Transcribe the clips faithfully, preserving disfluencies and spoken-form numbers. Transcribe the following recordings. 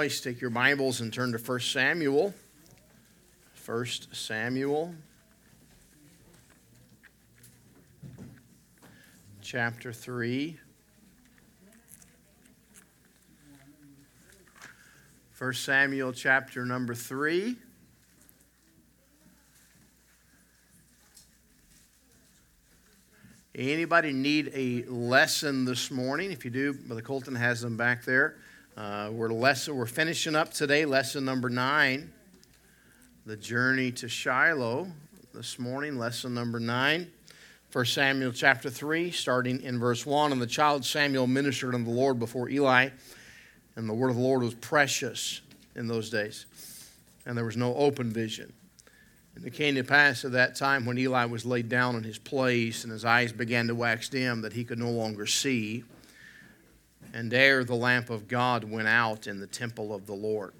place, take your Bibles and turn to First Samuel. First Samuel. Chapter three. First Samuel chapter number three. Anybody need a lesson this morning? If you do, Brother Colton has them back there. Uh, we're lesson, we're finishing up today, lesson number nine, the journey to Shiloh. This morning, lesson number nine, First Samuel chapter three, starting in verse one. And the child Samuel ministered unto the Lord before Eli, and the word of the Lord was precious in those days, and there was no open vision. And it came to pass at that time when Eli was laid down in his place, and his eyes began to wax dim, that he could no longer see. And there the lamp of God went out in the temple of the Lord,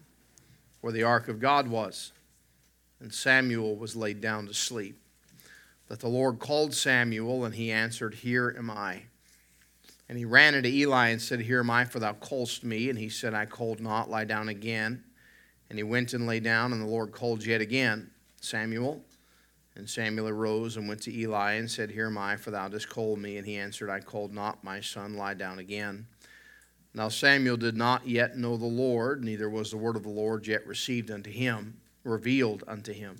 where the ark of God was. And Samuel was laid down to sleep. But the Lord called Samuel, and he answered, Here am I. And he ran into Eli and said, Here am I, for thou calledst me. And he said, I called not, lie down again. And he went and lay down, and the Lord called yet again, Samuel. And Samuel arose and went to Eli and said, Here am I, for thou didst call me. And he answered, I called not, my son, lie down again. Now Samuel did not yet know the Lord, neither was the word of the Lord yet received unto him, revealed unto him.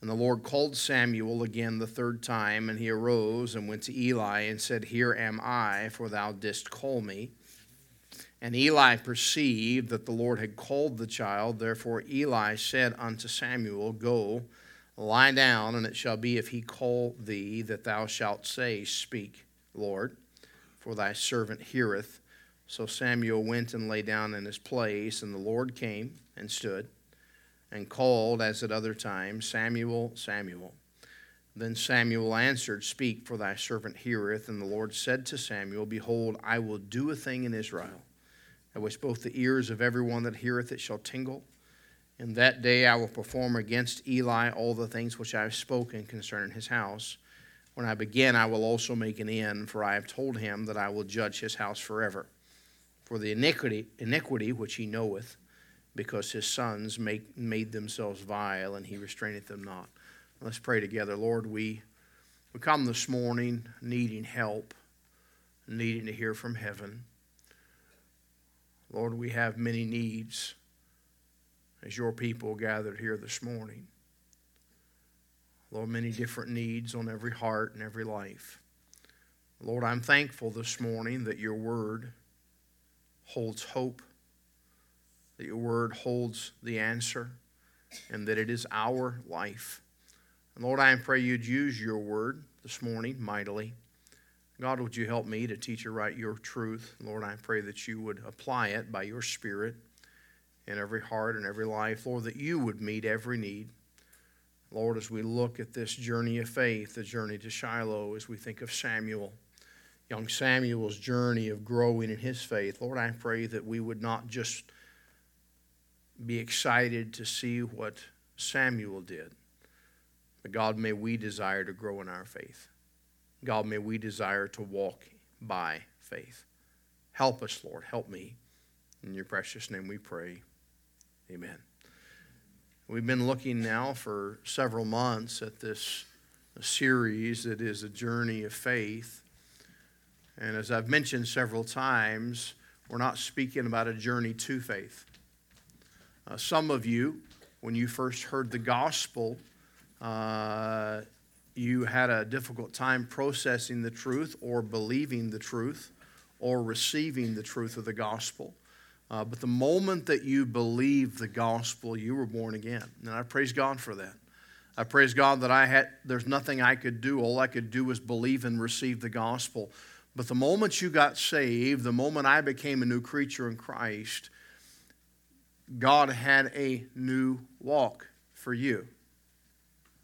And the Lord called Samuel again the third time, and he arose and went to Eli and said, Here am I, for thou didst call me. And Eli perceived that the Lord had called the child. Therefore Eli said unto Samuel, Go, lie down, and it shall be, if he call thee, that thou shalt say, Speak, Lord, for thy servant heareth. So Samuel went and lay down in his place, and the Lord came and stood and called, as at other times, Samuel, Samuel. Then Samuel answered, Speak, for thy servant heareth. And the Lord said to Samuel, Behold, I will do a thing in Israel, at which both the ears of every one that heareth it shall tingle. And that day I will perform against Eli all the things which I have spoken concerning his house. When I begin, I will also make an end, for I have told him that I will judge his house forever. For the iniquity, iniquity which he knoweth, because his sons make, made themselves vile, and he restraineth them not. Let's pray together. Lord, we, we come this morning needing help, needing to hear from heaven. Lord, we have many needs as your people gathered here this morning. Lord, many different needs on every heart and every life. Lord, I'm thankful this morning that your word holds hope, that your word holds the answer, and that it is our life. And Lord, I pray you'd use your word this morning mightily. God, would you help me to teach aright your truth? Lord, I pray that you would apply it by your Spirit in every heart and every life. Lord, that you would meet every need. Lord, as we look at this journey of faith, the journey to Shiloh, as we think of Samuel, young Samuel's journey of growing in his faith, Lord, I pray that we would not just be excited to see what Samuel did, but God, may we desire to grow in our faith. God, may we desire to walk by faith. Help us, Lord. Help me. In your precious name we pray. Amen. We've been looking now for several months at this series that is a journey of faith. And as I've mentioned several times, we're not speaking about a journey to faith. Uh, some of you, when you first heard the gospel, uh, you had a difficult time processing the truth or believing the truth or receiving the truth of the gospel. Uh, but the moment that you believed the gospel, you were born again. And I praise God for that. I praise God that I had. There's nothing I could do. All I could do was believe and receive the gospel. But the moment you got saved, the moment I became a new creature in Christ, God had a new walk for you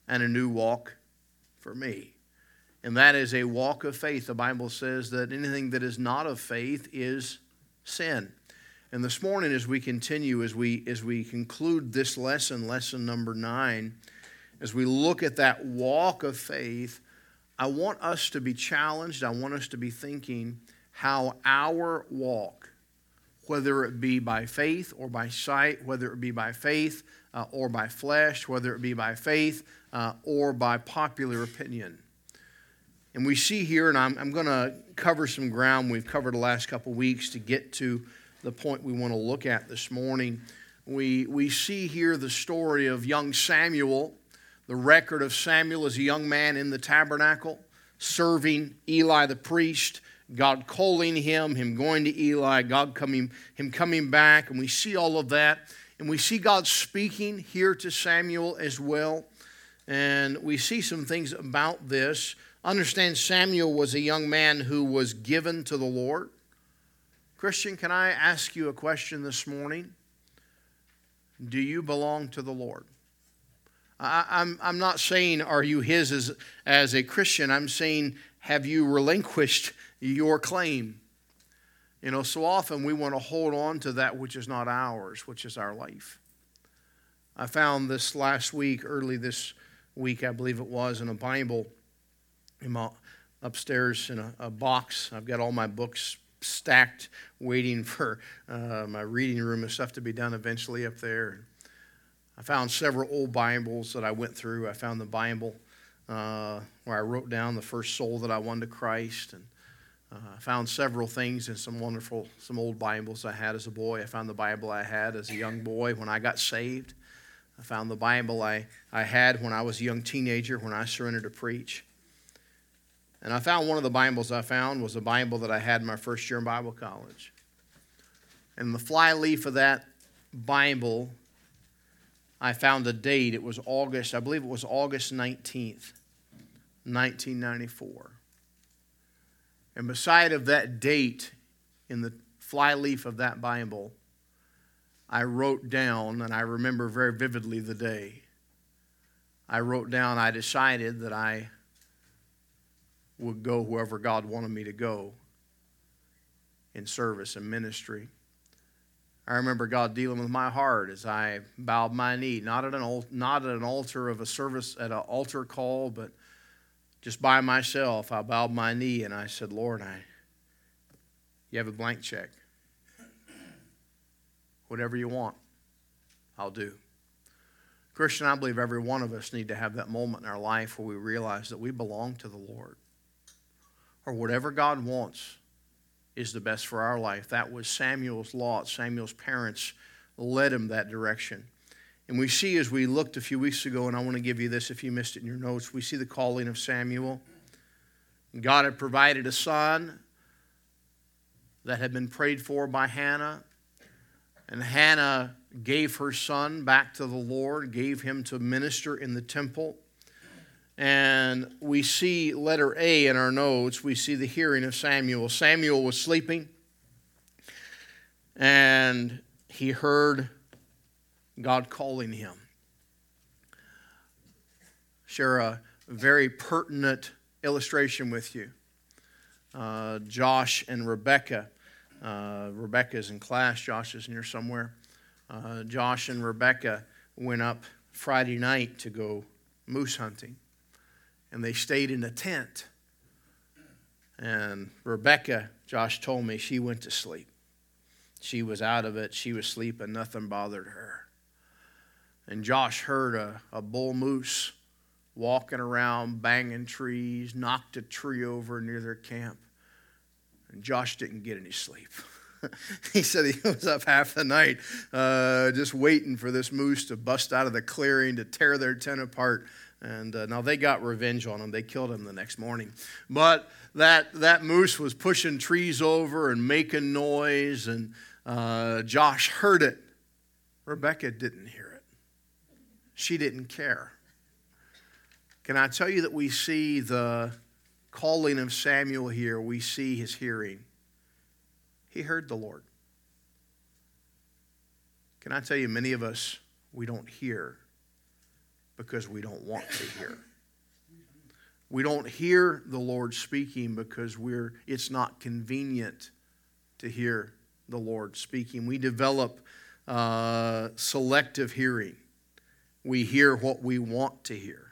and a new walk for me. And that is a walk of faith. The Bible says that anything that is not of faith is sin. And this morning, as we continue, as we as we conclude this lesson, lesson number nine, as we look at that walk of faith, I want us to be challenged. I want us to be thinking how our walk, whether it be by faith or by sight, whether it be by faith uh, or by flesh, whether it be by faith uh, or by popular opinion. And we see here, and I'm, I'm going to cover some ground we've covered the last couple weeks to get to the point we want to look at this morning. We, we see here the story of young Samuel, the record of Samuel as a young man in the tabernacle, serving Eli the priest, God calling him, him going to Eli, God coming, him coming back, and we see all of that. And we see God speaking here to Samuel as well. And we see some things about this. Understand, Samuel was a young man who was given to the Lord. Christian, can I ask you a question this morning? Do you belong to the Lord? I, I'm, I'm not saying are you his as, as a Christian. I'm saying have you relinquished your claim? You know, so often we want to hold on to that which is not ours, which is our life. I found this last week, early this week, I believe it was, in a Bible in my, upstairs in a, a box. I've got all my books stacked, waiting for uh, my reading room and stuff to be done eventually up there. I found several old Bibles that I went through. I found the Bible uh, where I wrote down the first soul that I won to Christ. And uh, I found several things in some wonderful, some old Bibles I had as a boy. I found the Bible I had as a young boy when I got saved. I found the Bible I, I had when I was a young teenager when I surrendered to preach. And I found one of the Bibles I found was a Bible that I had in my first year in Bible college. And the flyleaf of that Bible, I found a date. It was August, I believe it was August nineteenth, nineteen ninety-four. And beside of that date, in the flyleaf of that Bible, I wrote down, and I remember very vividly the day, I wrote down, I decided that I would go wherever God wanted me to go in service and ministry. I remember God dealing with my heart as I bowed my knee, not at an not at an altar of a service, at an altar call, but just by myself. I bowed my knee and I said, Lord, I, you have a blank check. Whatever you want, I'll do. Christian, I believe every one of us need to have that moment in our life where we realize that we belong to the Lord. Or whatever God wants is the best for our life. That was Samuel's lot. Samuel's parents led him that direction. And we see as we looked a few weeks ago, and I want to give you this if you missed it in your notes, we see the calling of Samuel. God had provided a son that had been prayed for by Hannah. And Hannah gave her son back to the Lord, gave him to minister in the temple. And we see letter A in our notes, we see the hearing of Samuel. Samuel was sleeping, and he heard God calling him. Share a very pertinent illustration with you. Uh, Josh and Rebecca. Uh, Rebecca's in class. Josh is near somewhere. Uh, Josh and Rebecca went up Friday night to go moose hunting, and they stayed in a tent. And Rebecca, Josh told me, she went to sleep. She was out of it. She was sleeping. Nothing bothered her. And Josh heard a, a bull moose walking around, banging trees, knocked a tree over near their camp. And Josh didn't get any sleep. He said he was up half the night uh, just waiting for this moose to bust out of the clearing, to tear their tent apart. And uh, now they got revenge on him. They killed him the next morning. But that that moose was pushing trees over and making noise, and uh, Josh heard it. Rebecca didn't hear it. She didn't care. Can I tell you that we see the calling of Samuel here? We see his hearing. He heard the Lord. Can I tell you, many of us, we don't hear because we don't want to hear. We don't hear the Lord speaking because we're it's not convenient to hear the Lord speaking. We develop uh, selective hearing. We hear what we want to hear.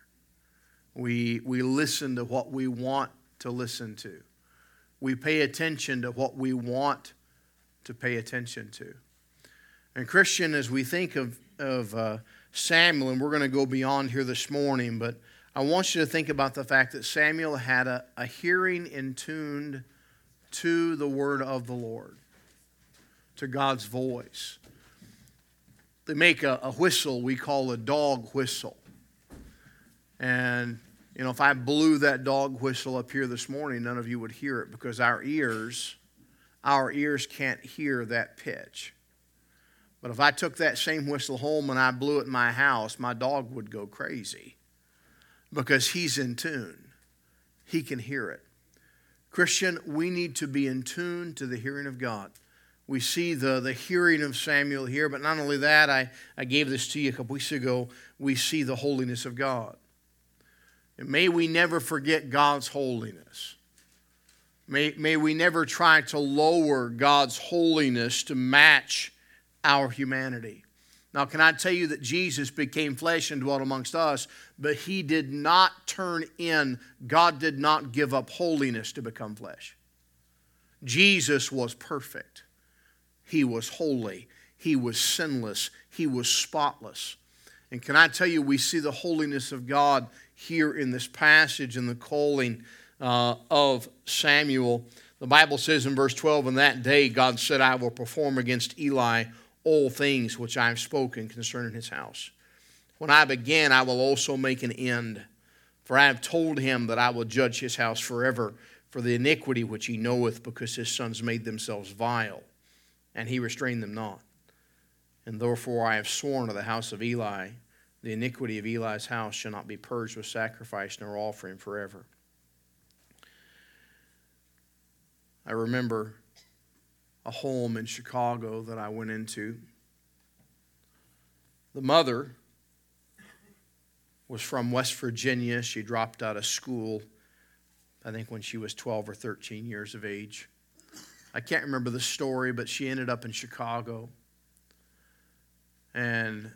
We, we listen to what we want to listen to. We pay attention to what we want to pay attention to. And Christian, as we think of, of uh, Samuel, and we're going to go beyond here this morning, but I want you to think about the fact that Samuel had a, a hearing in tuned to the word of the Lord, to God's voice. They make a, a whistle we call a dog whistle. And, you know, if I blew that dog whistle up here this morning, none of you would hear it because our ears, our ears can't hear that pitch. But if I took that same whistle home and I blew it in my house, my dog would go crazy because he's in tune. He can hear it. Christian, we need to be in tune to the hearing of God. We see the, the hearing of Samuel here, but not only that, I, I gave this to you a couple weeks ago, we see the holiness of God. And may we never forget God's holiness. May, may we never try to lower God's holiness to match our humanity. Now, can I tell you that Jesus became flesh and dwelt amongst us, but he did not turn in, God did not give up holiness to become flesh. Jesus was perfect. He was holy. He was sinless. He was spotless. And can I tell you, we see the holiness of God here in this passage in the calling uh, of Samuel. The Bible says in verse twelve, "In that day God said, I will perform against Eli all things which I have spoken concerning his house. When I begin, I will also make an end. For I have told him that I will judge his house forever for the iniquity which he knoweth, because his sons made themselves vile. And he restrained them not. And therefore I have sworn to the house of Eli, the iniquity of Eli's house shall not be purged with sacrifice nor offering forever." I remember a home in Chicago that I went into. The mother was from West Virginia. She dropped out of school, I think, when she was twelve or thirteen years of age. I can't remember the story, but she ended up in Chicago. And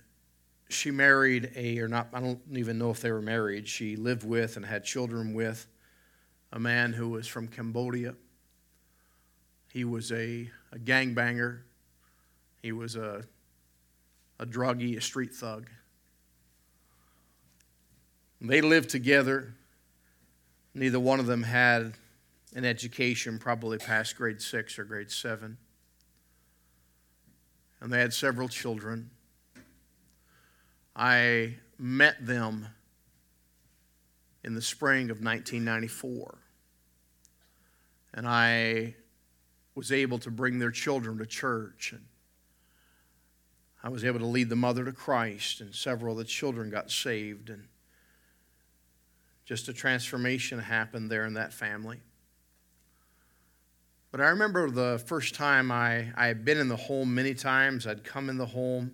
she married a, or not, I don't even know if they were married. She lived with and had children with a man who was from Cambodia. He was a, a gangbanger. He was a, a druggie, a street thug. They lived together. Neither one of them had in education, probably past grade six or grade seven. And they had several children. I met them in the spring of nineteen ninety-four. And I was able to bring their children to church. And I was able to lead the mother to Christ. And several of the children got saved. And just a transformation happened there in that family. But I remember the first time I, I had been in the home many times. I'd come in the home.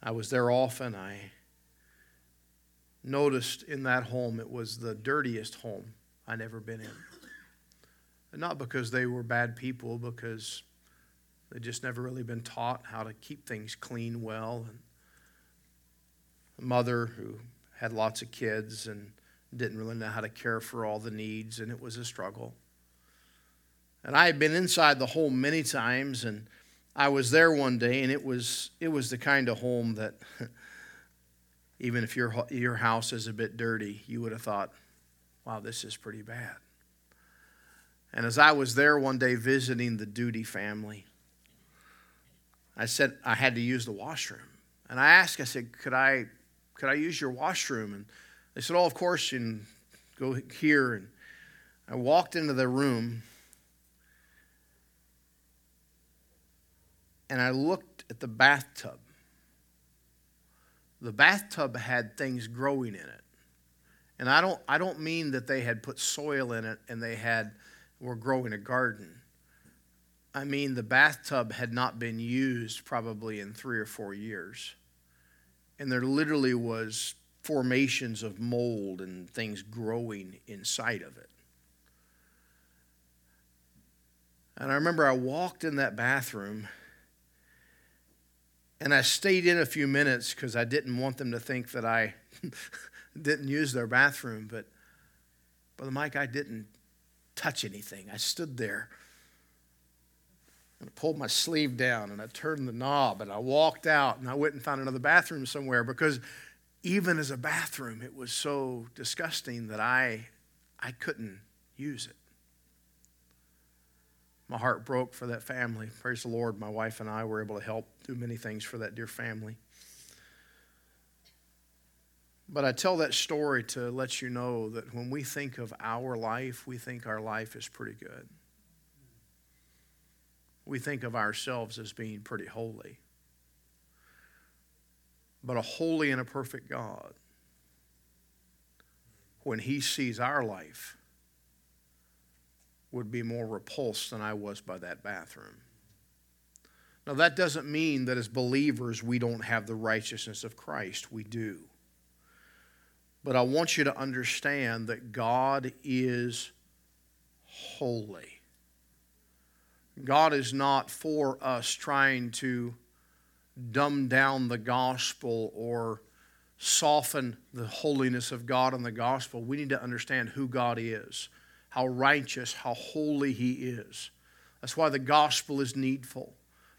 I was there often. I noticed in that home it was the dirtiest home I'd ever been in. And not because they were bad people, because they'd just never really been taught how to keep things clean well. And a mother who had lots of kids and didn't really know how to care for all the needs, and it was a struggle. And I had been inside the home many times, and I was there one day, and it was it was the kind of home that even if your your house is a bit dirty, you would have thought, wow, this is pretty bad. And as I was there one day visiting the Doody family, I said I had to use the washroom. And I asked, I said, could I could I use your washroom? And they said, oh, of course, you can go here. And I walked into the room. And I looked at the bathtub. The bathtub had things growing in it. And I don't I don't mean that they had put soil in it and they had were growing a garden. I mean the bathtub had not been used probably in three or four years. And there literally was formations of mold and things growing inside of it. And I remember I walked in that bathroom. And I stayed in a few minutes because I didn't want them to think that I didn't use their bathroom. But, Brother Mike, I didn't touch anything. I stood there And I pulled my sleeve down and I turned the knob and I walked out and I went and found another bathroom somewhere, because even as a bathroom, it was so disgusting that I, I couldn't use it. My heart broke for that family. Praise the Lord, my wife and I were able to help do many things for that dear family. But I tell that story to let you know that when we think of our life, we think our life is pretty good. We think of ourselves as being pretty holy. But a holy and a perfect God, when he sees our life, would be more repulsed than I was by that bathroom. Now, that doesn't mean that as believers we don't have the righteousness of Christ. We do. But I want you to understand that God is holy. God is not for us trying to dumb down the gospel or soften the holiness of God and the gospel. We need to understand who God is, how righteous, how holy he is. That's why the gospel is needful,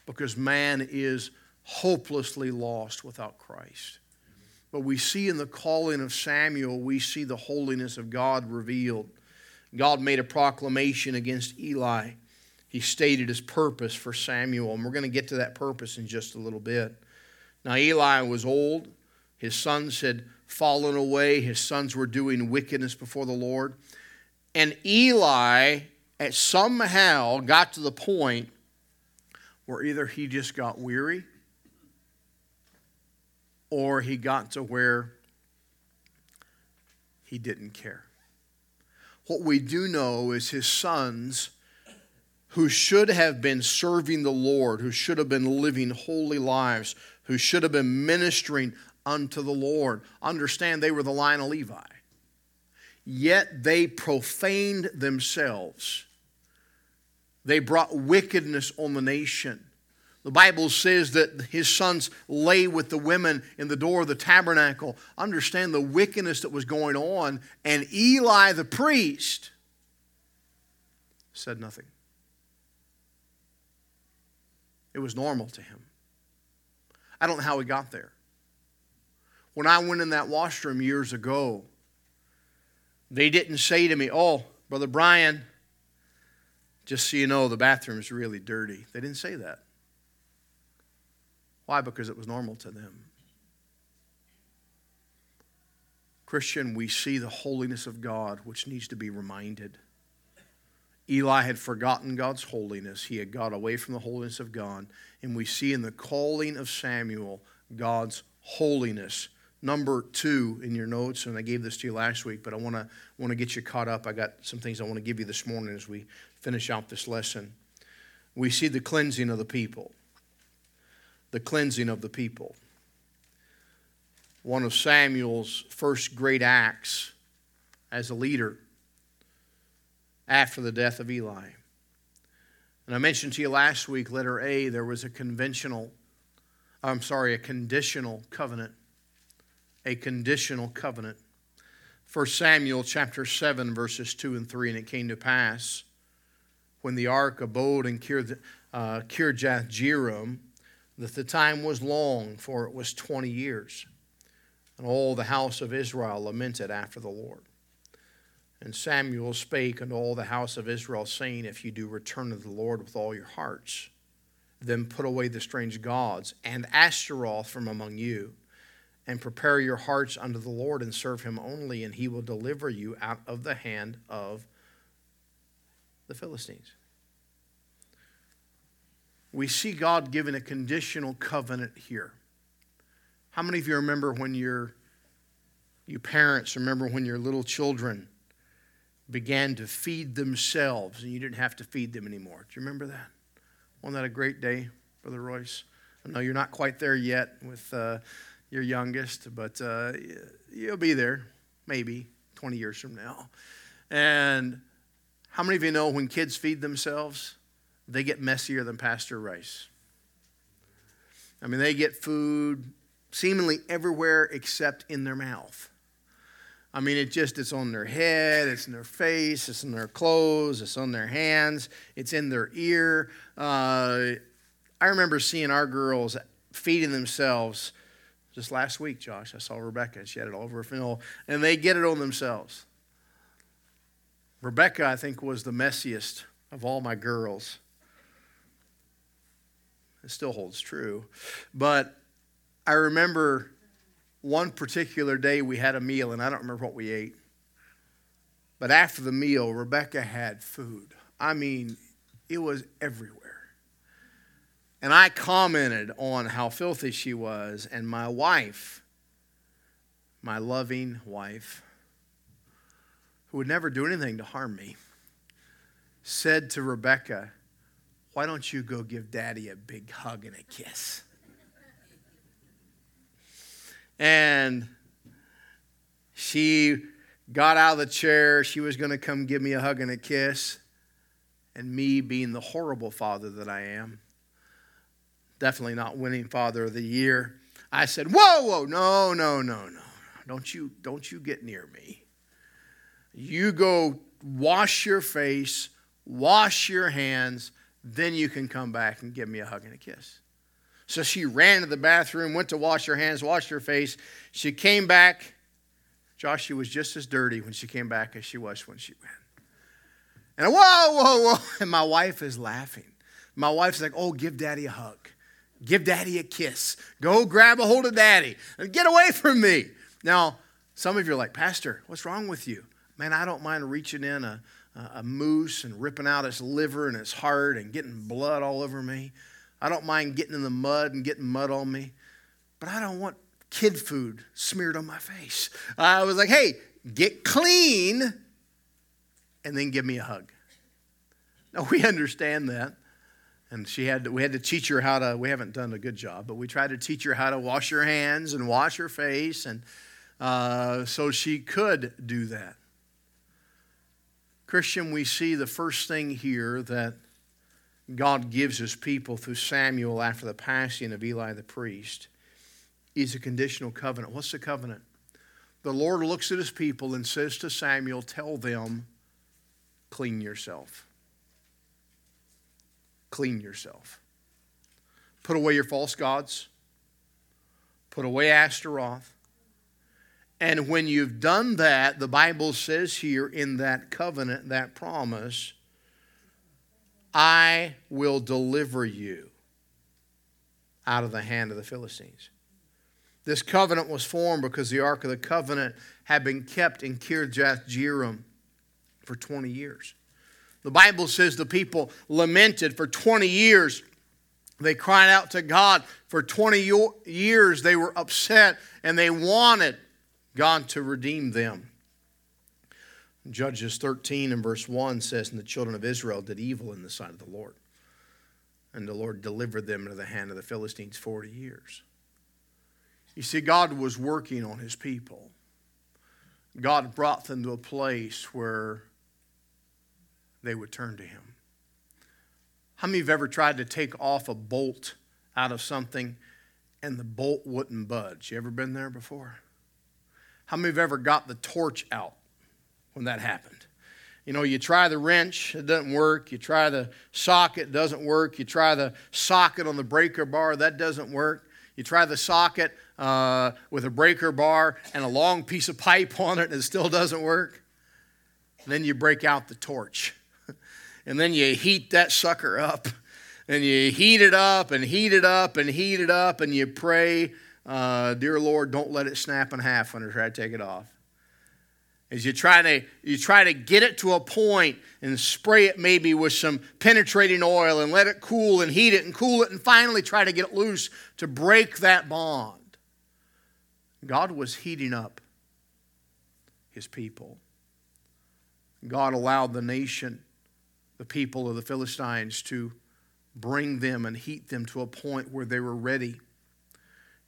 because man is hopelessly lost without Christ. But we see in the calling of Samuel, we see the holiness of God revealed. God made a proclamation against Eli. He stated his purpose for Samuel, and we're going to get to that purpose in just a little bit. Now, Eli was old. His sons had fallen away. His sons were doing wickedness before the Lord. And Eli somehow got to the point where either he just got weary or he got to where he didn't care. What we do know is his sons, who should have been serving the Lord, who should have been living holy lives, who should have been ministering unto the Lord. Understand, they were the line of Levi. Yet they profaned themselves. They brought wickedness on the nation. The Bible says that his sons lay with the women in the door of the tabernacle. Understand the wickedness that was going on. And Eli the priest said nothing. It was normal to him. I don't know how he got there. When I went in that washroom years ago, they didn't say to me, "Oh, Brother Brian, just so you know, the bathroom's really dirty." They didn't say that. Why? Because it was normal to them. Christian, we see the holiness of God, which needs to be reminded. Eli had forgotten God's holiness. He had got away from the holiness of God. And we see in the calling of Samuel, God's holiness. Number two in your notes, and I gave this to you last week, but I want to want to get you caught up. I got some things I want to give you this morning as we finish out this lesson. We see the cleansing of the people. The cleansing of the people. One of Samuel's first great acts as a leader after the death of Eli. And I mentioned to you last week, letter A, there was a conventional, I'm sorry, a conditional covenant. A conditional covenant. First Samuel chapter seven, verses two and three, and it came to pass when the ark abode in Kirjath-jearim, that the time was long, for it was twenty years. And all the house of Israel lamented after the Lord. And Samuel spake unto all the house of Israel, saying, If you do return to the Lord with all your hearts, then put away the strange gods and Ashtaroth from among you, and prepare your hearts unto the Lord, and serve him only, and he will deliver you out of the hand of the Philistines. We see God giving a conditional covenant here. How many of you remember when your you parents remember when your little children began to feed themselves, and you didn't have to feed them anymore? Do you remember that? Wasn't that a great day, Brother Royce? I know you're not quite there yet with uh, your youngest, but uh, you'll be there maybe twenty years from now. And how many of you know when kids feed themselves, they get messier than Pastor Rice? I mean, they get food seemingly everywhere except in their mouth. I mean, it just, it's on their head, it's in their face, it's in their clothes, it's on their hands, it's in their ear. Uh, I remember seeing our girls feeding themselves just last week, Josh. I saw Rebecca, and she had it all over her film, and they get it on themselves. Rebecca, I think, was the messiest of all my girls. It still holds true. But I remember one particular day we had a meal, and I don't remember what we ate. But after the meal, Rebecca had food. I mean, it was everywhere. And I commented on how filthy she was, and my wife, my loving wife, who would never do anything to harm me, said to Rebecca, "Why don't you go give Daddy a big hug and a kiss?" And she got out of the chair. She was going to come give me a hug and a kiss. And me, being the horrible father that I am, definitely not winning Father of the Year, I said, whoa, whoa, no, no, no, no. Don't you, don't you get near me. You go wash your face, wash your hands, then you can come back and give me a hug and a kiss. So she ran to the bathroom, went to wash her hands, washed her face. She came back. Josh, she was just as dirty when she came back as she was when she went. And I, whoa, whoa, whoa. And my wife is laughing. My wife's like, oh, give Daddy a hug. Give Daddy a kiss. Go grab a hold of Daddy. Get away from me. Now, some of you are like, Pastor, what's wrong with you? Man, I don't mind reaching in a, a moose and ripping out its liver and its heart and getting blood all over me. I don't mind getting in the mud and getting mud on me, but I don't want kid food smeared on my face. I was like, hey, get clean and then give me a hug. Now, we understand that. And she had to, we had to teach her how to, we haven't done a good job, but we tried to teach her how to wash her hands and wash her face, and uh, so she could do that. Christian, we see the first thing here that God gives his people through Samuel after the passing of Eli the priest is a conditional covenant. What's the covenant? The Lord looks at his people and says to Samuel, tell them, clean yourself. Clean yourself. Put away your false gods. Put away Ashtaroth. And when you've done that, the Bible says here in that covenant, that promise, I will deliver you out of the hand of the Philistines. This covenant was formed because the Ark of the Covenant had been kept in Kirjath-jearim for twenty years. The Bible says the people lamented for twenty years. They cried out to God. For twenty years they were upset and they wanted God to redeem them. Judges thirteen and verse one says, and the children of Israel did evil in the sight of the Lord. And the Lord delivered them into the hand of the Philistines forty years. You see, God was working on his people. God brought them to a place where they would turn to him. How many of you have ever tried to take off a bolt out of something and the bolt wouldn't budge? You ever been there before? How many of you have ever got the torch out when that happened? You know, you try the wrench, it doesn't work. You try the socket, it doesn't work. You try the socket on the breaker bar, that doesn't work. You try the socket uh, with a breaker bar and a long piece of pipe on it, and it still doesn't work. And then you break out the torch. And then you heat that sucker up. And you heat it up and heat it up and heat it up, and you pray, uh, dear Lord, don't let it snap in half when I try to take it off. Is you try to you try to get it to a point and spray it maybe with some penetrating oil and let it cool and heat it and cool it and finally try to get it loose to break that bond. God was heating up his people. God allowed the nation, the people of the Philistines, to bring them and heat them to a point where they were ready.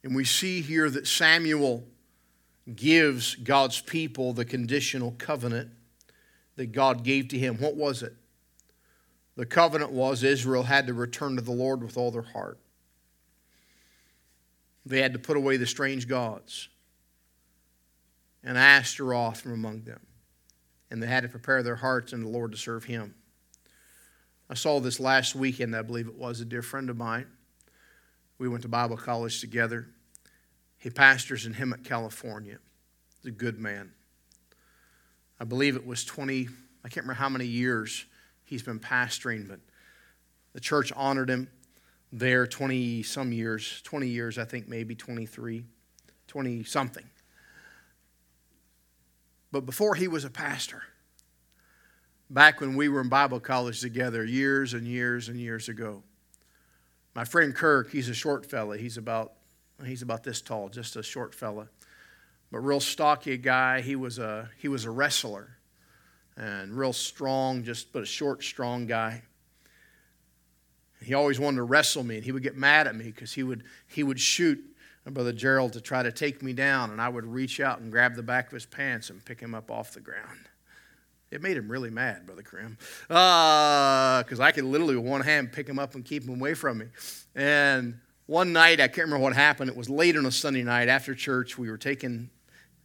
And we see here that Samuel gives God's people the conditional covenant that God gave to him. What was it? The covenant was Israel had to return to the Lord with all their heart. They had to put away the strange gods. and Ashtaroth from among them. And they had to prepare their hearts in the Lord to serve him. I saw this last weekend, I believe it was, a dear friend of mine. We went to Bible college together. He pastors in Hemet, California. He's a good man. I believe it was twenty, I can't remember how many years he's been pastoring, but the church honored him there twenty-some years, twenty years, I think maybe twenty-three, twenty-something. But before he was a pastor, back when we were in Bible college together years and years and years ago, my friend Kirk, he's a short fella. He's about, he's about this tall, just a short fella. But real stocky guy. He was a, he was a wrestler and real strong, just but a short, strong guy. He always wanted to wrestle me, and he would get mad at me because he would, he would shoot Brother Gerald to try to take me down, and I would reach out and grab the back of his pants and pick him up off the ground. It made him really mad, Brother Krim, because uh, I could literally with one hand pick him up and keep him away from me. And one night, I can't remember what happened. It was late on a Sunday night after church. We were taking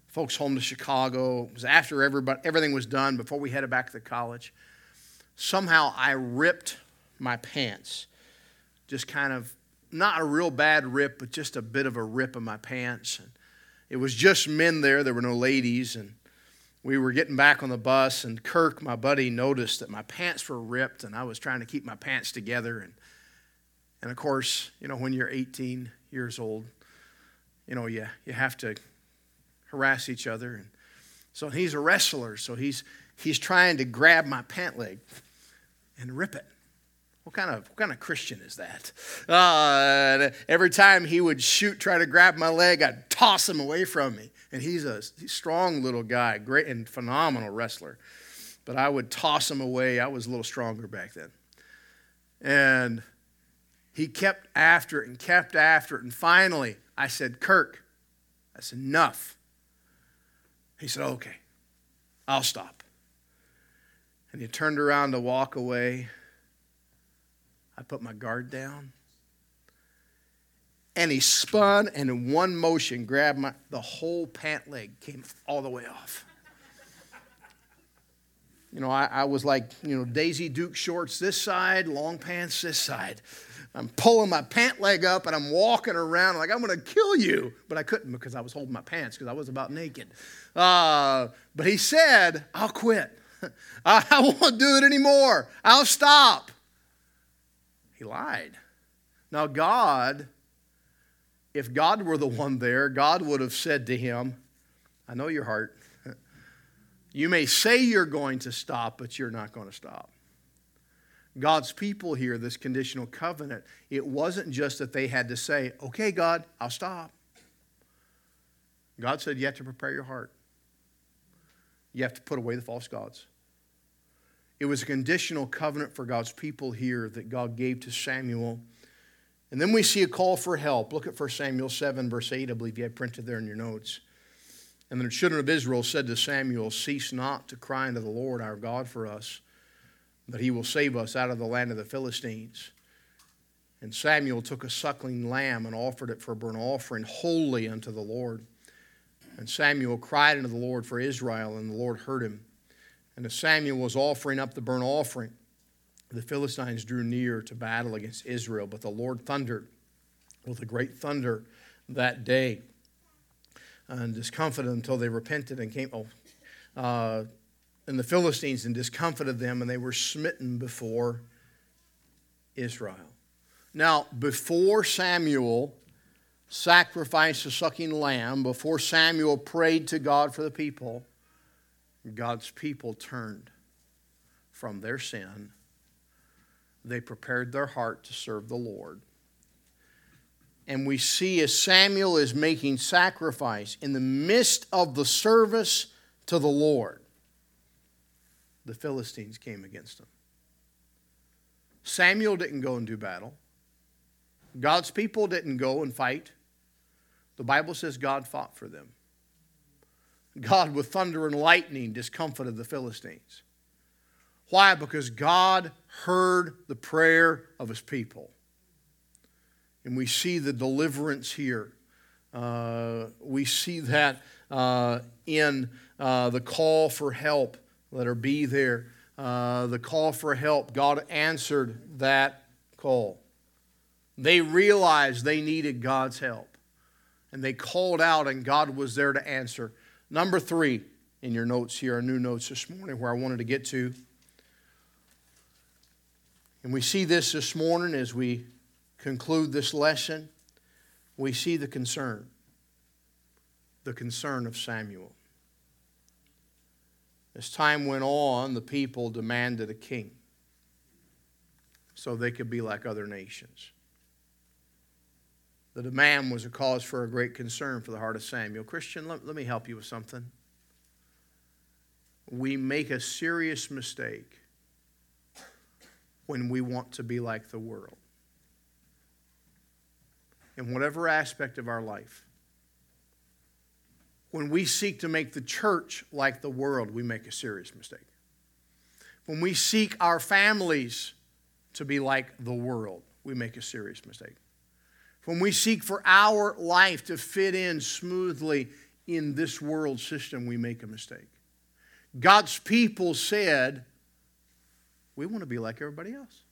folks home to Chicago. It was after everybody, everything was done, before we headed back to the college. Somehow, I ripped my pants, just kind of, not a real bad rip, but just a bit of a rip in my pants. And it was just men there. There were no ladies. And we were getting back on the bus, and Kirk, my buddy, noticed that my pants were ripped, and I was trying to keep my pants together. And, and of course, you know, when you're eighteen years old, you know, you, you have to harass each other. And so he's a wrestler, so he's he's trying to grab my pant leg and rip it. What kind of what kind of Christian is that? Uh, every time he would shoot, try to grab my leg, I'd toss him away from me. And he's a strong little guy, great and phenomenal wrestler. But I would toss him away. I was a little stronger back then. And he kept after it and kept after it. And finally, I said, Kirk, that's enough. He said, okay, I'll stop. And he turned around to walk away. I put my guard down, and he spun, and in one motion grabbed my, the whole pant leg came all the way off. You know, I, I was like, you know, Daisy Duke shorts this side, long pants this side. I'm pulling my pant leg up, and I'm walking around like, I'm going to kill you. But I couldn't because I was holding my pants because I was about naked. Uh, but he said, I'll quit. I, I won't do it anymore. I'll stop. He lied. Now God, if God were the one there, God would have said to him, I know your heart. You may say you're going to stop, but you're not going to stop. God's people here, this conditional covenant, it wasn't just that they had to say, okay, God, I'll stop. God said you have to prepare your heart. You have to put away the false gods. It was a conditional covenant for God's people here that God gave to Samuel. And then we see a call for help. Look at First Samuel seven, verse eight. I believe you have printed there in your notes. And the children of Israel said to Samuel, cease not to cry unto the Lord our God for us, that he will save us out of the land of the Philistines. And Samuel took a suckling lamb and offered it for a burnt offering wholly unto the Lord. And Samuel cried unto the Lord for Israel, and the Lord heard him. And as Samuel was offering up the burnt offering, the Philistines drew near to battle against Israel. But the Lord thundered with a great thunder that day and discomfited them until they repented and came. Oh, uh, and the Philistines and discomfited them, and they were smitten before Israel. Now, before Samuel sacrificed a sucking lamb, before Samuel prayed to God for the people, God's people turned from their sin. They prepared their heart to serve the Lord. And we see as Samuel is making sacrifice in the midst of the service to the Lord, the Philistines came against him. Samuel didn't go and do battle. God's people didn't go and fight. The Bible says God fought for them. God with thunder and lightning discomfited the Philistines. Why? Because God heard the prayer of his people. And we see the deliverance here. Uh, we see that uh, in uh, the call for help. Let her be there. Uh, the call for help. God answered that call. They realized they needed God's help. And they called out, and God was there to answer. Number three in your notes here, our new notes this morning, where I wanted to get to. And we see this this morning as we conclude this lesson. We see the concern. The concern of Samuel. As time went on, the people demanded a king so they could be like other nations. The demand was a cause for a great concern for the heart of Samuel. Christian, let, let me help you with something. We make a serious mistake when we want to be like the world. In whatever aspect of our life. When we seek to make the church like the world, we make a serious mistake. When we seek our families to be like the world, we make a serious mistake. When we seek for our life to fit in smoothly in this world system, we make a mistake. God's people said, we want to be like everybody else.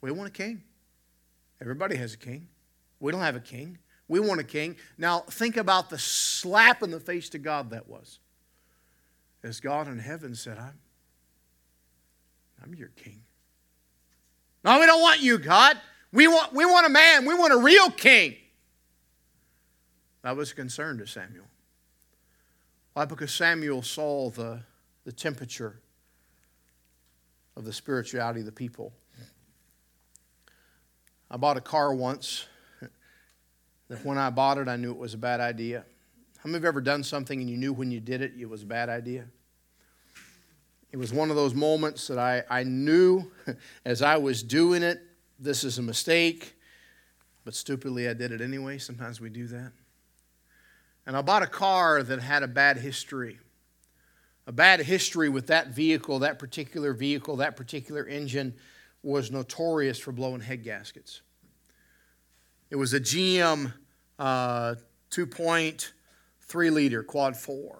We want a king. Everybody has a king. We don't have a king. We want a king. Now, think about the slap in the face to God that was. As God in heaven said, I'm, I'm your king. No, we don't want you, God. We want, we want a man. We want a real king. That was a concern to Samuel. Why? Because Samuel saw the, the temperature of the spirituality of the people. I bought a car once. That when I bought it, I knew it was a bad idea. How many of you have ever done something and you knew when you did it, it was a bad idea? It was one of those moments that I, I knew as I was doing it, this is a mistake, but stupidly I did it anyway. Sometimes we do that. And I bought a car that had a bad history. A bad history with that vehicle, that particular vehicle, that particular engine was notorious for blowing head gaskets. It was a G M uh, two point three liter quad four.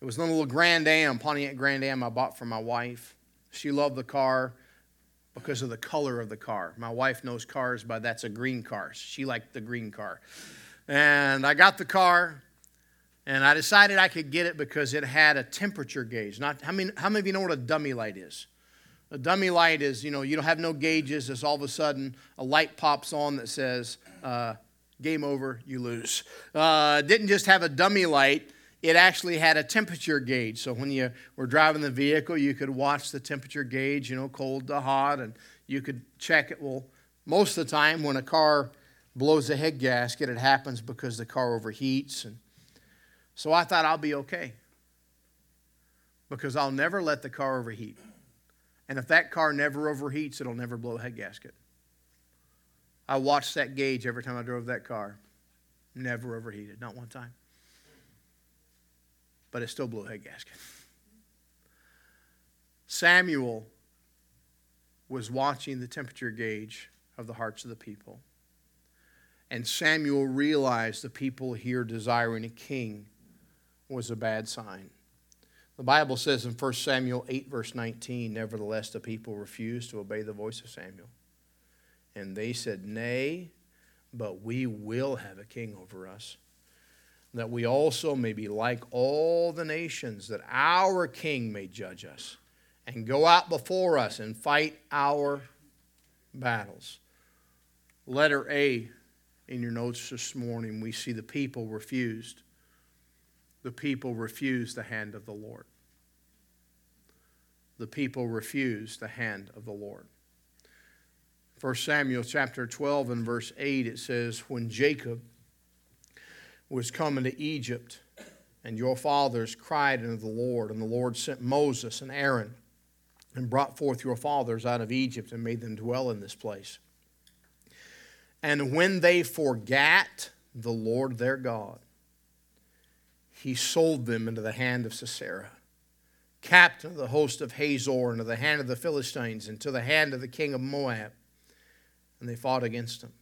It was another little Grand Am, Pontiac Grand Am I bought for my wife. She loved the car because of the color of the car. My wife knows cars by that's a green car. She liked the green car. And I got the car, and I decided I could get it because it had a temperature gauge. Not how many, how many of you know what a dummy light is? A dummy light is, you know, you don't have no gauges. It's all of a sudden a light pops on that says, uh, game over, you lose. Uh, didn't just have a dummy light. It actually had a temperature gauge. So when you were driving the vehicle, you could watch the temperature gauge, you know, cold to hot, and you could check it. Well, most of the time when a car blows a head gasket, it happens because the car overheats. And so I thought I'll be okay because I'll never let the car overheat. And if that car never overheats, it'll never blow a head gasket. I watched that gauge every time I drove that car. Never overheated, not one time. But it still blew a head gasket. Samuel was watching the temperature gauge of the hearts of the people. And Samuel realized the people here desiring a king was a bad sign. The Bible says in First Samuel eight, verse nineteen, nevertheless, the people refused to obey the voice of Samuel. And they said, nay, but we will have a king over us, that we also may be like all the nations, that our king may judge us and go out before us and fight our battles. Letter A in your notes this morning, we see the people refused. The people refused the hand of the Lord. The people refused the hand of the Lord. First Samuel chapter twelve and verse eight, it says, when Jacob was coming to Egypt, and your fathers cried unto the Lord, and the Lord sent Moses and Aaron, and brought forth your fathers out of Egypt, and made them dwell in this place. And when they forgat the Lord their God, He sold them into the hand of Sisera, captain of the host of Hazor, into the hand of the Philistines, and to the hand of the king of Moab. And they fought against him.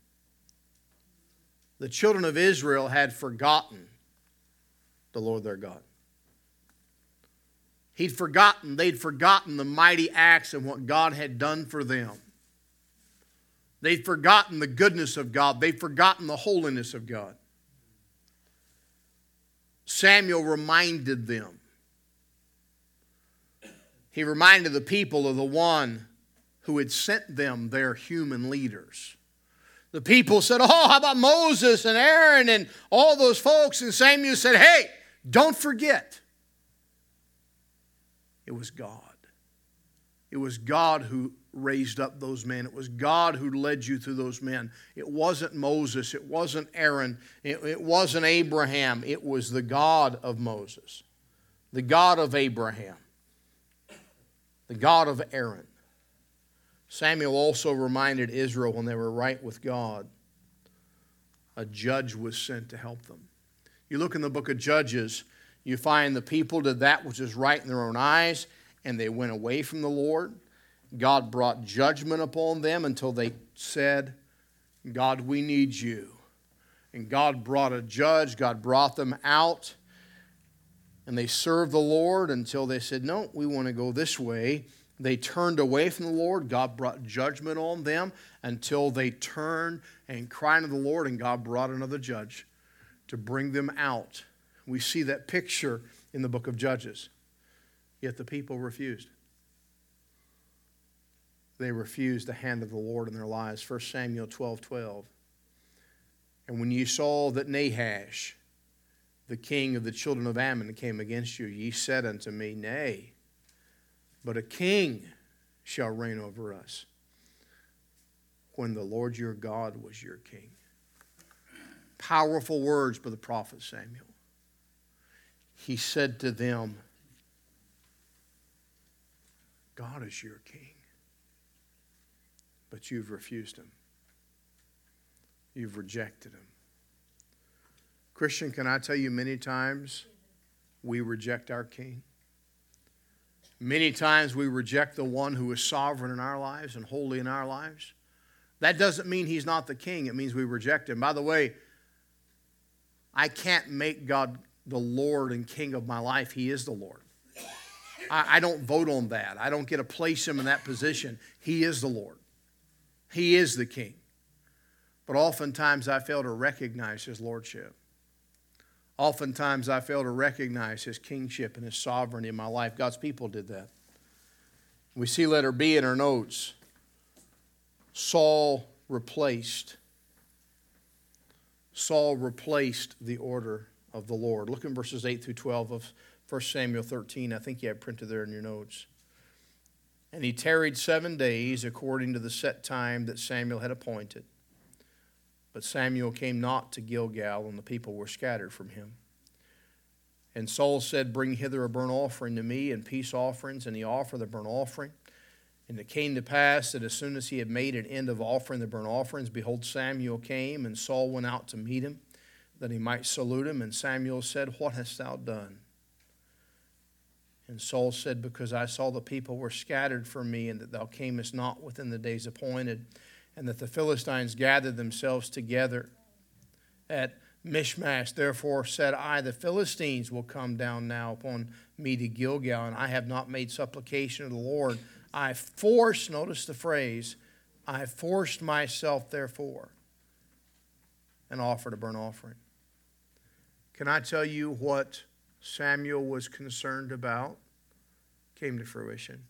The children of Israel had forgotten the Lord their God. He'd forgotten, they'd forgotten the mighty acts and what God had done for them. They'd forgotten the goodness of God. They'd forgotten the holiness of God. Samuel reminded them. He reminded the people of the one who had sent them, their human leaders. The people said, oh, how about Moses and Aaron and all those folks? And Samuel said, hey, don't forget. It was God. It was God who raised up those men. It was God who led you through those men. It wasn't Moses. It wasn't Aaron. It, it wasn't Abraham. It was the God of Moses, the God of Abraham, the God of Aaron. Samuel also reminded Israel when they were right with God, a judge was sent to help them. You look in the book of Judges, you find the people did that which is right in their own eyes, and they went away from the Lord. God brought judgment upon them until they said, God, we need you. And God brought a judge. God brought them out, and they served the Lord until they said, no, we want to go this way. They turned away from the Lord. God brought judgment on them until they turned and cried to the Lord, and God brought another judge to bring them out. We see that picture in the book of Judges. Yet the people refused. They refused the hand of the Lord in their lives. First Samuel twelve twelve. And when ye saw that Nahash, the king of the children of Ammon, came against you, ye said unto me, Nay, but a king shall reign over us, when the Lord your God was your king. Powerful words by the prophet Samuel. He said to them, God is your king, but you've refused him. You've rejected him. Christian, can I tell you, many times we reject our king. Many times we reject the one who is sovereign in our lives and holy in our lives. That doesn't mean he's not the king. It means we reject him. By the way, I can't make God the Lord and King of my life. He is the Lord. I, I don't vote on that. I don't get to place him in that position. He is the Lord. He is the King. But oftentimes I fail to recognize his lordship. Oftentimes I fail to recognize his kingship and his sovereignty in my life. God's people did that. We see letter B in our notes. Saul replaced. Saul replaced the order of the Lord. Look in verses eight through twelve of First Samuel thirteen. I think you have printed there in your notes. And he tarried seven days according to the set time that Samuel had appointed. But Samuel came not to Gilgal, and the people were scattered from him. And Saul said, Bring hither a burnt offering to me, and peace offerings. And he offered the burnt offering. And it came to pass that as soon as he had made an end of offering the burnt offerings, behold, Samuel came, and Saul went out to meet him, that he might salute him. And Samuel said, What hast thou done? And Saul said, Because I saw the people were scattered from me, and that thou camest not within the days appointed, and that the Philistines gathered themselves together at Mishmash. Therefore said I, The Philistines will come down now upon me to Gilgal, and I have not made supplication of the Lord. I forced, notice the phrase, I forced myself therefore, and offered a burnt offering. Can I tell you what Samuel was concerned about came to fruition?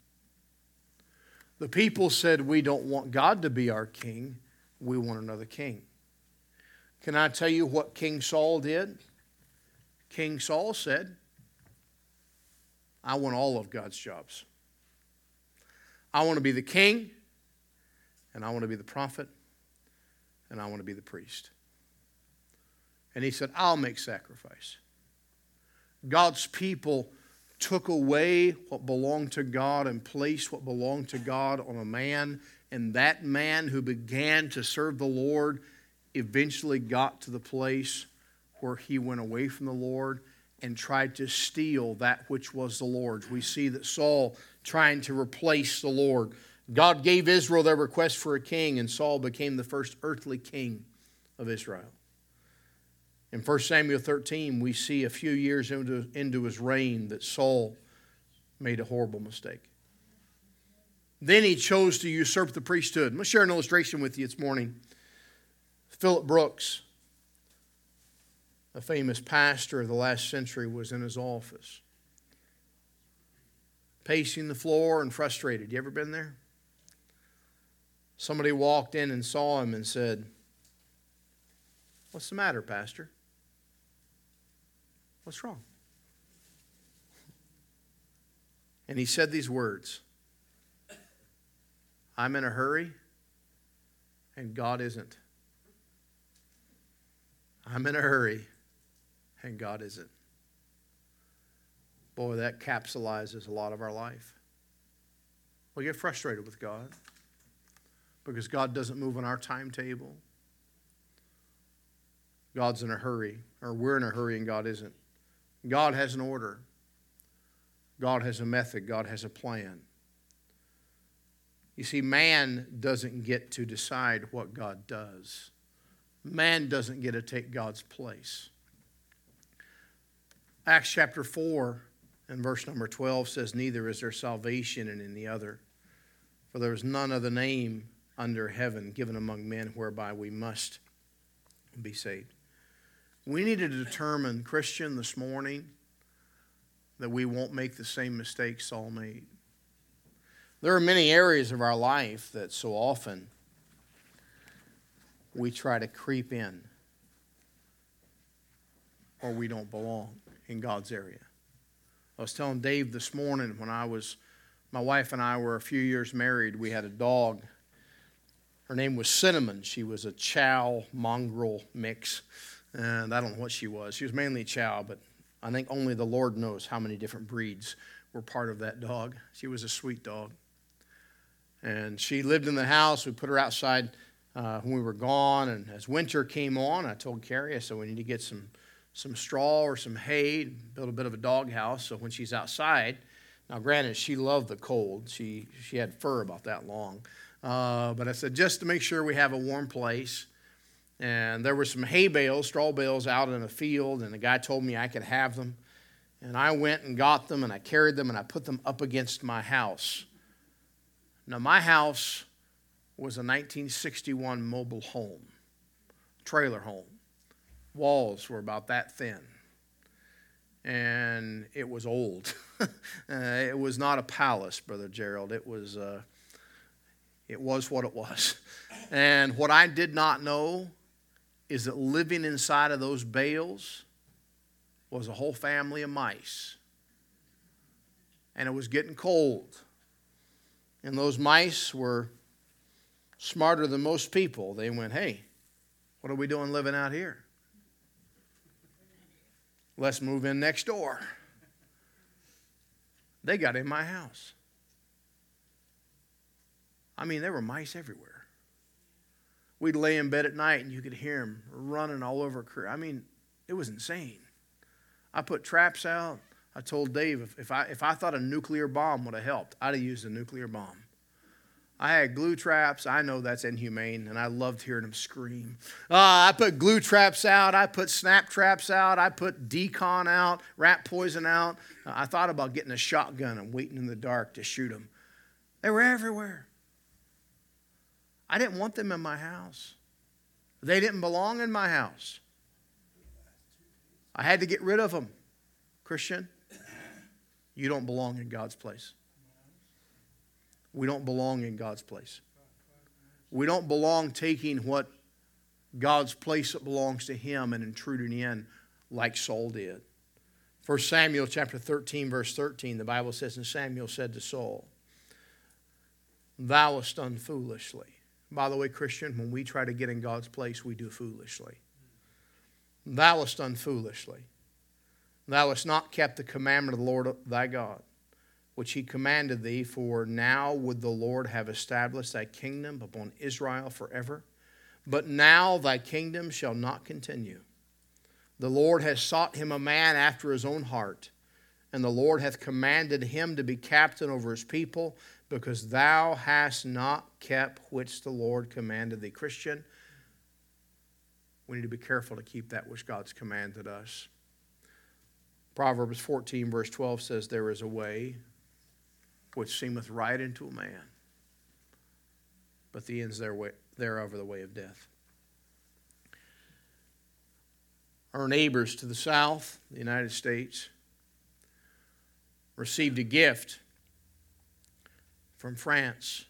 The people said, we don't want God to be our king. We want another king. Can I tell you what King Saul did? King Saul said, I want all of God's jobs. I want to be the king, and I want to be the prophet, and I want to be the priest. And he said, I'll make sacrifice. God's people took away what belonged to God and placed what belonged to God on a man. And that man who began to serve the Lord eventually got to the place where he went away from the Lord and tried to steal that which was the Lord's. We see that Saul trying to replace the Lord. God gave Israel their request for a king, and Saul became the first earthly king of Israel. In First Samuel thirteen, we see a few years into, into his reign that Saul made a horrible mistake. Then he chose to usurp the priesthood. I'm going to share an illustration with you this morning. Philip Brooks, a famous pastor of the last century, was in his office, pacing the floor and frustrated. You ever been there? Somebody walked in and saw him and said, "What's the matter, Pastor? What's wrong?" And he said these words, "I'm in a hurry, and God isn't. I'm in a hurry, and God isn't." Boy, that capsulizes a lot of our life. We get frustrated with God because God doesn't move on our timetable. God's in a hurry, or we're in a hurry, and God isn't. God has an order. God has a method. God has a plan. You see, man doesn't get to decide what God does. Man doesn't get to take God's place. Acts chapter four and verse number twelve says, "Neither is there salvation in any other, for there is none other name under heaven given among men whereby we must be saved." We need to determine, Christian, this morning, that we won't make the same mistakes Saul made. There are many areas of our life that so often we try to creep in, or we don't belong in God's area. I was telling Dave this morning, when I was, my wife and I were a few years married, we had a dog. Her name was Cinnamon. She was a chow mongrel mix, and I don't know what she was. She was mainly chow, but I think only the Lord knows how many different breeds were part of that dog. She was a sweet dog, and she lived in the house. We put her outside Uh, when we were gone, and as winter came on, I told Carrie, I said, we need to get some, some straw or some hay, build a bit of a dog house, so when she's outside. Now, granted, she loved the cold. She she had fur about that long. Uh, but I said, just to make sure we have a warm place. And there were some hay bales, straw bales out in a field, and the guy told me I could have them. And I went and got them, and I carried them, and I put them up against my house. Now, my house was a nineteen sixty-one mobile home, trailer home. Walls were about that thin, and it was old. uh, it was not a palace, Brother Gerald. It was, uh, it was what it was. And what I did not know is that living inside of those bales was a whole family of mice, and it was getting cold. And those mice were smarter than most people. They went, hey, what are we doing living out here? Let's move in next door. They got in my house. I mean, there were mice everywhere. We'd lay in bed at night, and you could hear them running all over. I mean, it was insane. I put traps out. I told Dave, if, if, I, if I thought a nuclear bomb would have helped, I'd have used a nuclear bomb. I had glue traps. I know that's inhumane, and I loved hearing them scream. Uh, I put glue traps out. I put snap traps out. I put decon out, rat poison out. Uh, I thought about getting a shotgun and waiting in the dark to shoot them. They were everywhere. I didn't want them in my house. They didn't belong in my house. I had to get rid of them. Christian, you don't belong in God's place. We don't belong in God's place. We don't belong taking what God's place that belongs to him and intruding in like Saul did. First Samuel chapter thirteen, verse thirteen, the Bible says, "And Samuel said to Saul, thou hast done foolishly." By the way, Christian, when we try to get in God's place, we do foolishly. "Thou hast done foolishly. Thou hast not kept the commandment of the Lord thy God, which he commanded thee, for now would the Lord have established thy kingdom upon Israel forever. But now thy kingdom shall not continue. The Lord has sought him a man after his own heart, and the Lord hath commanded him to be captain over his people, because thou hast not kept which the Lord commanded thee." Christian, we need to be careful to keep that which God's commanded us. Proverbs fourteen, verse twelve says, there is a way which seemeth right unto a man, but the ends thereof are the way of death. Our neighbors to the south, the United States, received a gift from France,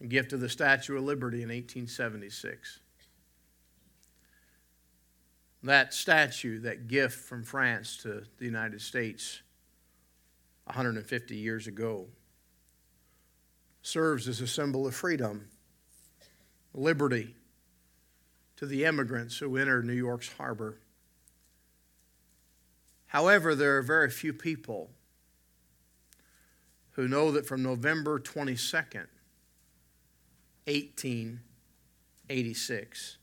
a gift of the Statue of Liberty in eighteen seventy-six. That statue, that gift from France to the United States one hundred fifty years ago, serves as a symbol of freedom, liberty to the immigrants who enter New York's harbor. However, there are very few people who know that from November twenty-second, eighteen eighty-six,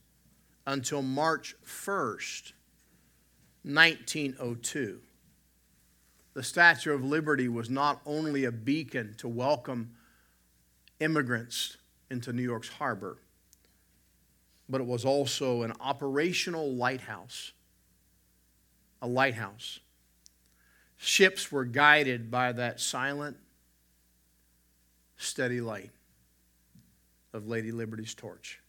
until March first, nineteen oh two, the Statue of Liberty was not only a beacon to welcome immigrants into New York's harbor, but it was also an operational lighthouse, a lighthouse. Ships were guided by that silent, steady light of Lady Liberty's torch.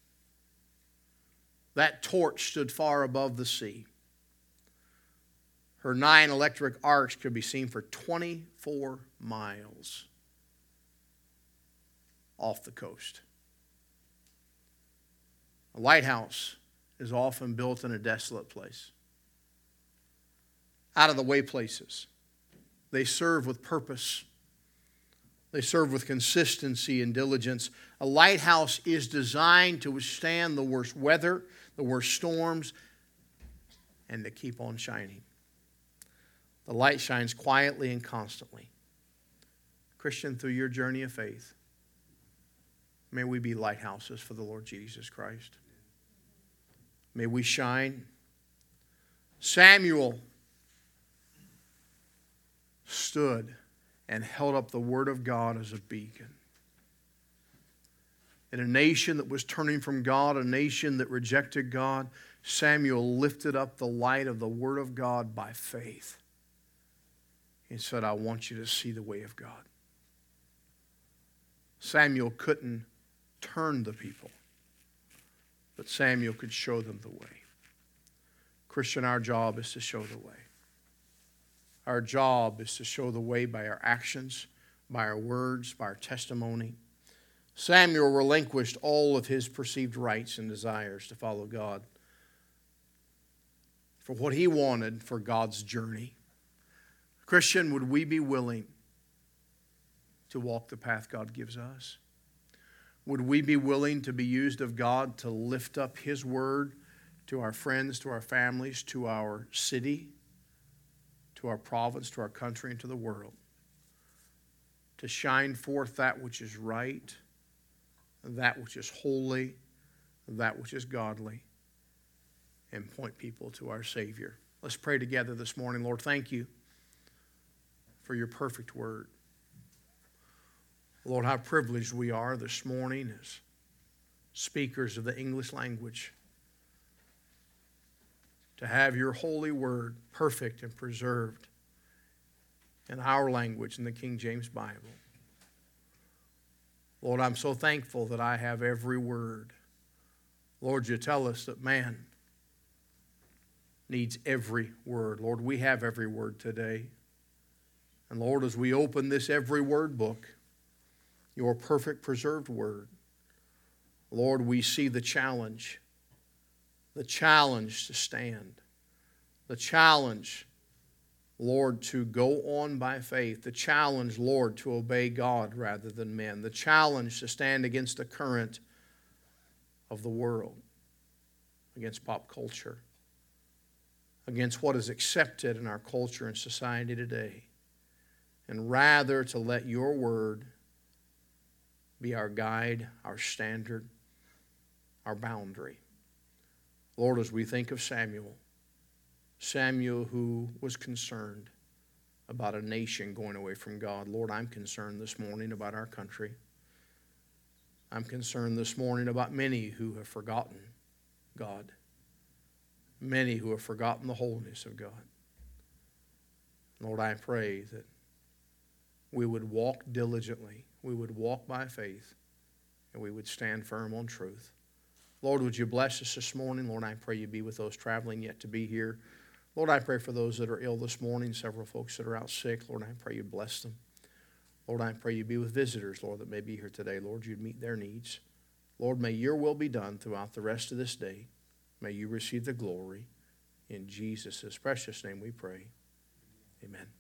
That torch stood far above the sea. Her nine electric arcs could be seen for twenty-four miles off the coast. A lighthouse is often built in a desolate place, out of the way places. They serve with purpose. They serve with consistency and diligence. A lighthouse is designed to withstand the worst weather, the worst storms, and to keep on shining. The light shines quietly and constantly. Christian, through your journey of faith, may we be lighthouses for the Lord Jesus Christ. May we shine. Samuel stood and held up the Word of God as a beacon. In a nation that was turning from God, a nation that rejected God, Samuel lifted up the light of the Word of God by faith. He said, I want you to see the way of God. Samuel couldn't turn the people, but Samuel could show them the way. Christian, our job is to show the way. Our job is to show the way by our actions, by our words, by our testimony. Samuel relinquished all of his perceived rights and desires to follow God for what he wanted for God's journey. Christian, would we be willing to walk the path God gives us? Would we be willing to be used of God to lift up His word to our friends, to our families, to our city, to our province, to our country, and to the world, to shine forth that which is right, that which is holy, that which is godly, and point people to our Savior? Let's pray together this morning. Lord, thank you for your perfect word. Lord, how privileged we are this morning as speakers of the English language to have your holy word perfect and preserved in our language, in the King James Bible. Lord, I'm so thankful that I have every word. Lord, you tell us that man needs every word. Lord, we have every word today. And Lord, as we open this every word book, your perfect preserved word, Lord, we see the challenge, the challenge to stand, the challenge, Lord, to go on by faith, the challenge, Lord, to obey God rather than men, the challenge to stand against the current of the world, against pop culture, against what is accepted in our culture and society today, and rather to let your word be our guide, our standard, our boundary. Lord, as we think of Samuel, Samuel who was concerned about a nation going away from God, Lord, I'm concerned this morning about our country. I'm concerned this morning about many who have forgotten God. Many who have forgotten the holiness of God. Lord, I pray that we would walk diligently, we would walk by faith, and we would stand firm on truth. Lord, would you bless us this morning? Lord, I pray you be with those traveling yet to be here. Lord, I pray for those that are ill this morning, several folks that are out sick. Lord, I pray you bless them. Lord, I pray you be with visitors, Lord, that may be here today. Lord, you'd meet their needs. Lord, may your will be done throughout the rest of this day. May you receive the glory. In Jesus' precious name we pray. Amen.